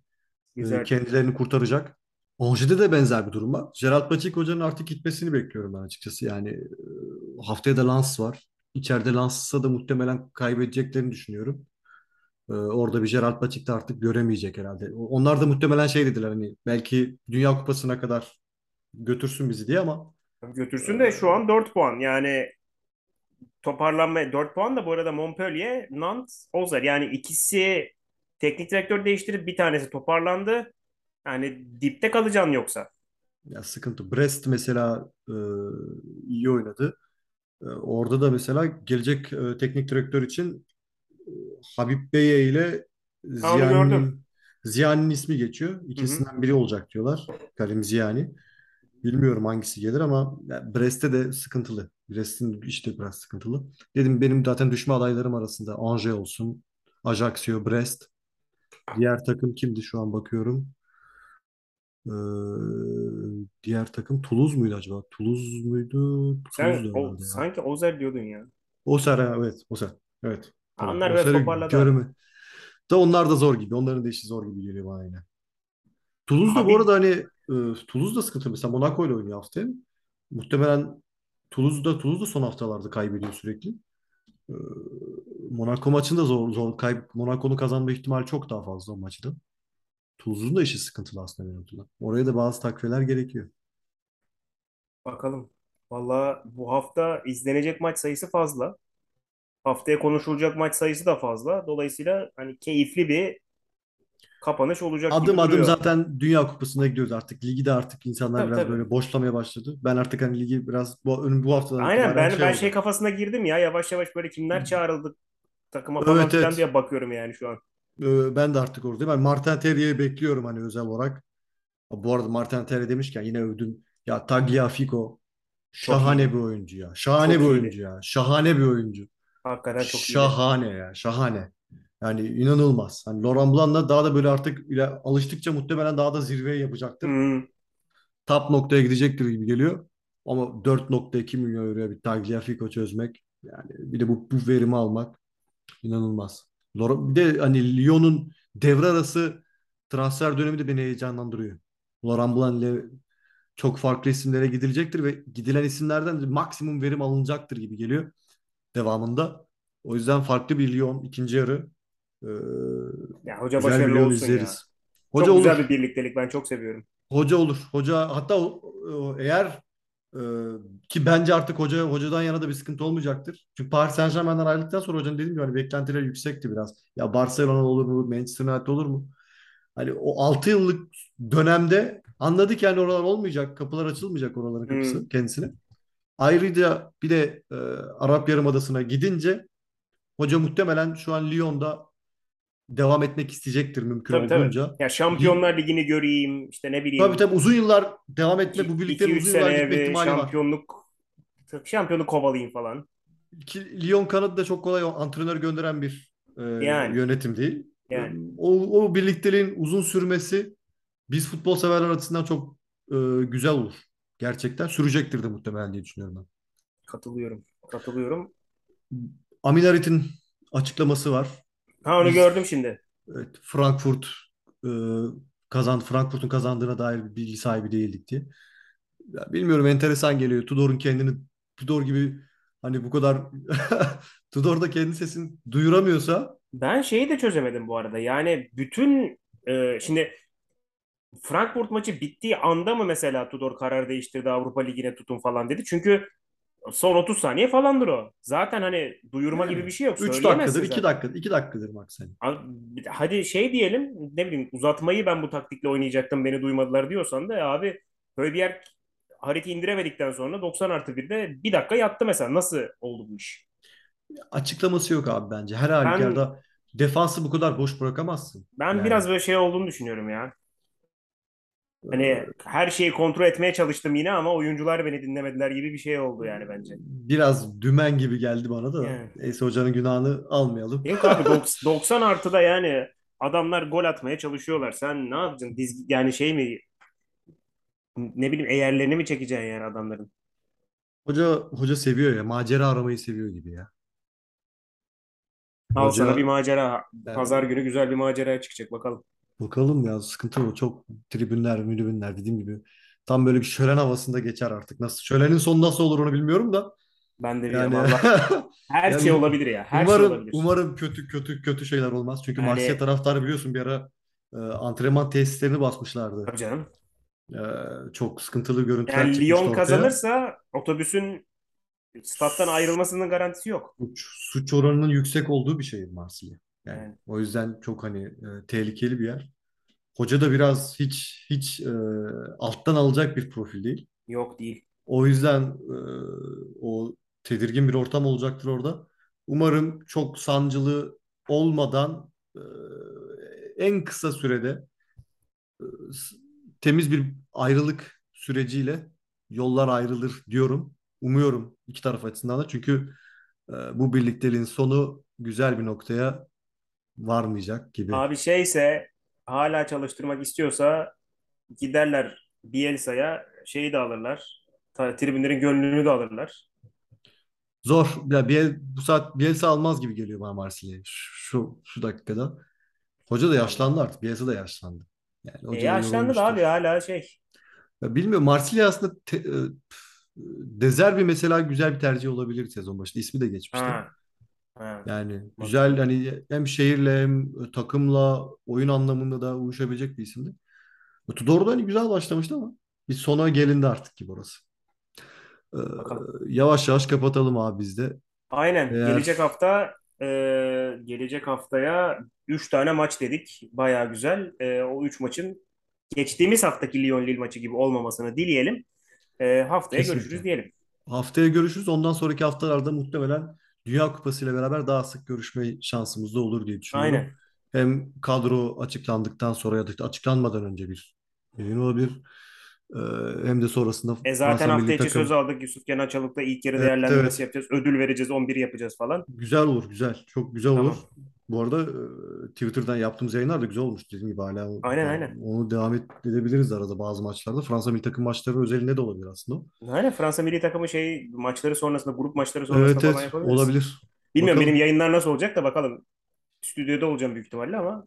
kendilerini kurtaracak. Angers de benzer bir durum var. Gérald Baticle hocanın artık gitmesini bekliyorum ben açıkçası. Yani haftaya da Lens var. İçeride Lens'sa da muhtemelen kaybedeceklerini düşünüyorum. Orada bir Gerald Baticle artık göremeyecek herhalde. Onlar da muhtemelen şey dediler hani belki Dünya Kupası'na kadar götürsün bizi diye ama. Götürsün de şu an 4 puan yani toparlanma 4 puan da bu arada Montpellier, Nantes, Ozer yani ikisi teknik direktör değiştirip bir tanesi toparlandı. Yani dipte kalacaksın yoksa. Ya sıkıntı. Brest mesela iyi oynadı. Orada da mesela gelecek teknik direktör için Habib Beye ile Ziyane'nin ismi geçiyor. İkisinden biri olacak diyorlar. Karim Ziyane. Bilmiyorum hangisi gelir ama Brest'te de sıkıntılı. Brest'in işte biraz sıkıntılı. Dedim benim zaten düşme adaylarım arasında Angers olsun, Ajaccio, Brest. Diğer takım kimdi şu an bakıyorum. Diğer takım Toulouse muydu acaba? Toulouse muydu? Sen sanki Ozer diyordun ya. Ozer evet. Ozer evet. Onlar böyle toparladı. Da onlar da zor gibi. Onların da işi zor gibi geliyor bana yine. Toulouse da bu arada hani Toulouse da sıkıntı. Mesela Monaco ile oynuyor haftaya. Muhtemelen Toulouse da son haftalarda kaybediyor sürekli. Monaco maçında zor Monaco'nun kazanma ihtimali çok daha fazla o maçta. Toulouse'un da işi sıkıntılı aslında benim hatırlamda. Oraya da bazı takviyeler gerekiyor. Bakalım. Vallahi bu hafta izlenecek maç sayısı fazla. Haftaya konuşulacak maç sayısı da fazla. Dolayısıyla hani keyifli bir kapanış olacak adım gibi duruyor. Adım zaten Dünya Kupası'na gidiyoruz artık. Ligi de artık insanlar tabii. Böyle boşlamaya başladı. Ben artık hani ligi biraz bu haftadan... Aynen ben kafasına girdim ya. Yavaş yavaş böyle kimler çağrıldı takıma falan evet. diye bakıyorum yani şu an. Ben de artık oradayım. Ben Martin Terrier'i bekliyorum hani özel olarak. Bu arada Martin Terrier demişken yine övdüm. Ya Tagliafico şahane bir oyuncu ya. Şahane bir oyuncu. Hakikaten çok şahane iyi. Ya. Şahane. Yani inanılmaz. Hani Laurent Blanc'la daha da böyle artık alıştıkça muhtemelen daha da zirveye yapacaktır. Top noktaya gidecektir gibi geliyor. Ama 4.2 milyon euroya bir Tagliafico çözmek. Yani bir de bu verimi almak inanılmaz. Bir de hani Lyon'un devre arası transfer dönemi de beni heyecanlandırıyor. Laurent Blanc'le çok farklı isimlere gidilecektir ve gidilen isimlerden de maksimum verim alınacaktır gibi geliyor. Devamında. O yüzden farklı bir Lyon ikinci yarı. Ya hoca başarılı olsun izleriz. Ya. Hoca çok güzel olur. Bir birliktelik. Ben çok seviyorum. Hoca olur. Hoca hatta eğer ki bence artık hocadan yana da bir sıkıntı olmayacaktır. Çünkü Paris Saint-Germain'den ayrıldıktan sonra hocanın dediğim gibi hani beklentiler yüksekti biraz. Ya Barcelona olur mu? Manchester United olur mu? Hani o 6 yıllık dönemde anladık yani oralar olmayacak. Kapılar açılmayacak oraların kapısı kendisine. Ayrıca bir de Arap Yarımadası'na gidince hoca muhtemelen şu an Lyon'da devam etmek isteyecektir mümkün olduğunca. Tabii. Ya Şampiyonlar Ligi'ni göreyim, işte ne bileyim. Tabii uzun yıllar devam etme, bu birliklerin uzun yıllar gitme ihtimali var. Şampiyonluk kovalayayım falan. Lyon kanadı da çok kolay antrenör gönderen bir yönetim değil. Yani. O birlikteliğin uzun sürmesi biz futbol severler açısından çok güzel olur. Gerçekten sürecektir de muhtemelen diye düşünüyorum ben. Katılıyorum. Aminarit'in açıklaması var. Gördüm şimdi. Evet, Frankfurt'un kazandığına dair bir bilgi sahibi değildik diye. Ya, bilmiyorum, enteresan geliyor. Tudor'un kendini Tudor gibi hani bu kadar Tudor da kendi sesini duyuramıyorsa. Ben şeyi de çözemedim bu arada. Yani bütün şimdi Frankfurt maçı bittiği anda mı mesela Tudor karar değiştirdi, Avrupa Ligi'ne tutun falan dedi. Çünkü son 30 saniye falandır o. Zaten hani duyurma gibi bir şey yok. 3 dakikadır, 2 dakikadır maksimum. Hadi diyelim, ne bileyim, uzatmayı ben bu taktikle oynayacaktım, beni duymadılar diyorsan da abi böyle bir yer haritayı indiremedikten sonra 90+1'de bir dakika yattı mesela. Nasıl oldu bu iş? Açıklaması yok abi bence. Her halükarda defansı bu kadar boş bırakamazsın. Ben biraz böyle olduğunu düşünüyorum ya. Hani her şeyi kontrol etmeye çalıştım yine ama oyuncular beni dinlemediler gibi bir şey oldu yani bence. Biraz dümen gibi geldi bana da. Neyse, hocanın günahını almayalım. Yok abi 90+da yani adamlar gol atmaya çalışıyorlar. Sen ne yapacaksın? Yani ne bileyim, eğerlerini mi çekeceksin yani adamların? Hoca seviyor ya. Macera aramayı seviyor gibi ya. Al sana bir macera. Pazar günü güzel bir maceraya çıkacak bakalım. Bakalım ya, sıkıntı bu. Çok tribünler dediğim gibi tam böyle bir şölen havasında geçer artık. Nasıl şölenin sonu nasıl olur onu bilmiyorum da. Ben de bilmiyorum valla. Her şey olabilir ya. Umarım kötü şeyler olmaz. Çünkü yani... Marseille taraftarı biliyorsun bir ara antrenman tesislerini basmışlardı. Tabii canım. Çok sıkıntılı görüntüler çıkmıştı ortaya. Lyon kazanırsa otobüsün stat'tan ayrılmasının garantisi yok. Suç oranının yüksek olduğu bir şey Marsilya. Yani o yüzden çok tehlikeli bir yer. Hoca da biraz hiç alttan alacak bir profil değil. Yok değil. O yüzden o tedirgin bir ortam olacaktır orada. Umarım çok sancılı olmadan en kısa sürede temiz bir ayrılık süreciyle yollar ayrılır diyorum. Umuyorum iki taraf açısından da. Çünkü bu birlikteliğin sonu güzel bir noktaya varmayacak gibi. Abi hala çalıştırmak istiyorsa giderler Bielsa'ya, de alırlar. Tribünlerin gönlünü de alırlar. Zor. Ya bu saat Bielsa almaz gibi geliyor bana Marsilya'ya. Şu dakikada. Hoca da yaşlandı artık. Bielsa da yaşlandı. Yani yaşlandı da abi hala Ya bilmiyorum. Marsilya aslında Dezerbi mesela güzel bir tercih olabilir sezon başında. İsmi de geçmişti. Yani güzel, hani hem şehirle hem takımla oyun anlamında da uyuşabilecek bir isimdi. Tudor'da hani güzel başlamıştı ama bir sona gelindi artık gibi orası. Yavaş yavaş kapatalım abi biz de. Aynen. Gelecek haftaya 3 tane maç dedik. Bayağı güzel. O 3 maçın geçtiğimiz haftaki Lyon-Lille maçı gibi olmamasını dileyelim. Haftaya görüşürüz diyelim. Haftaya görüşürüz. Ondan sonraki haftalarda muhtemelen Dünya Kupası ile beraber daha sık görüşme şansımız da olur diye düşünüyorum. Aynen. Hem kadro açıklandıktan sonra ya da açıklanmadan önce bir yayın olabilir. Hem de sonrasında. Zaten hafta içi söz aldık. Yusuf Kenan Çalık'la ilk yarı değerlendirmesi yapacağız. Ödül vereceğiz. 11 yapacağız falan. Güzel olur. Güzel. Çok güzel olur. Bu arada Twitter'dan yaptığımız yayınlar da güzel olmuş dediğim gibi hala. Aynen. Onu devam edebiliriz arada bazı maçlarda. Fransa milli takım maçları özelinde de olabilir aslında. Aynen. Fransa milli takımı maçları sonrasında, grup maçları sonrasında falan yapabiliriz. Olabilir. Bilmiyorum bakalım. Benim yayınlar nasıl olacak da bakalım. Stüdyoda olacağım büyük ihtimalle ama.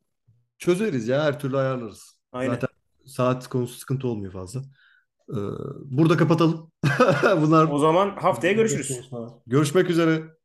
Çözeriz ya. Her türlü ayarlarız. Aynen. Zaten saat konusu sıkıntı olmuyor fazla. Burada kapatalım. O zaman haftaya görüşürüz. Görüşmek üzere.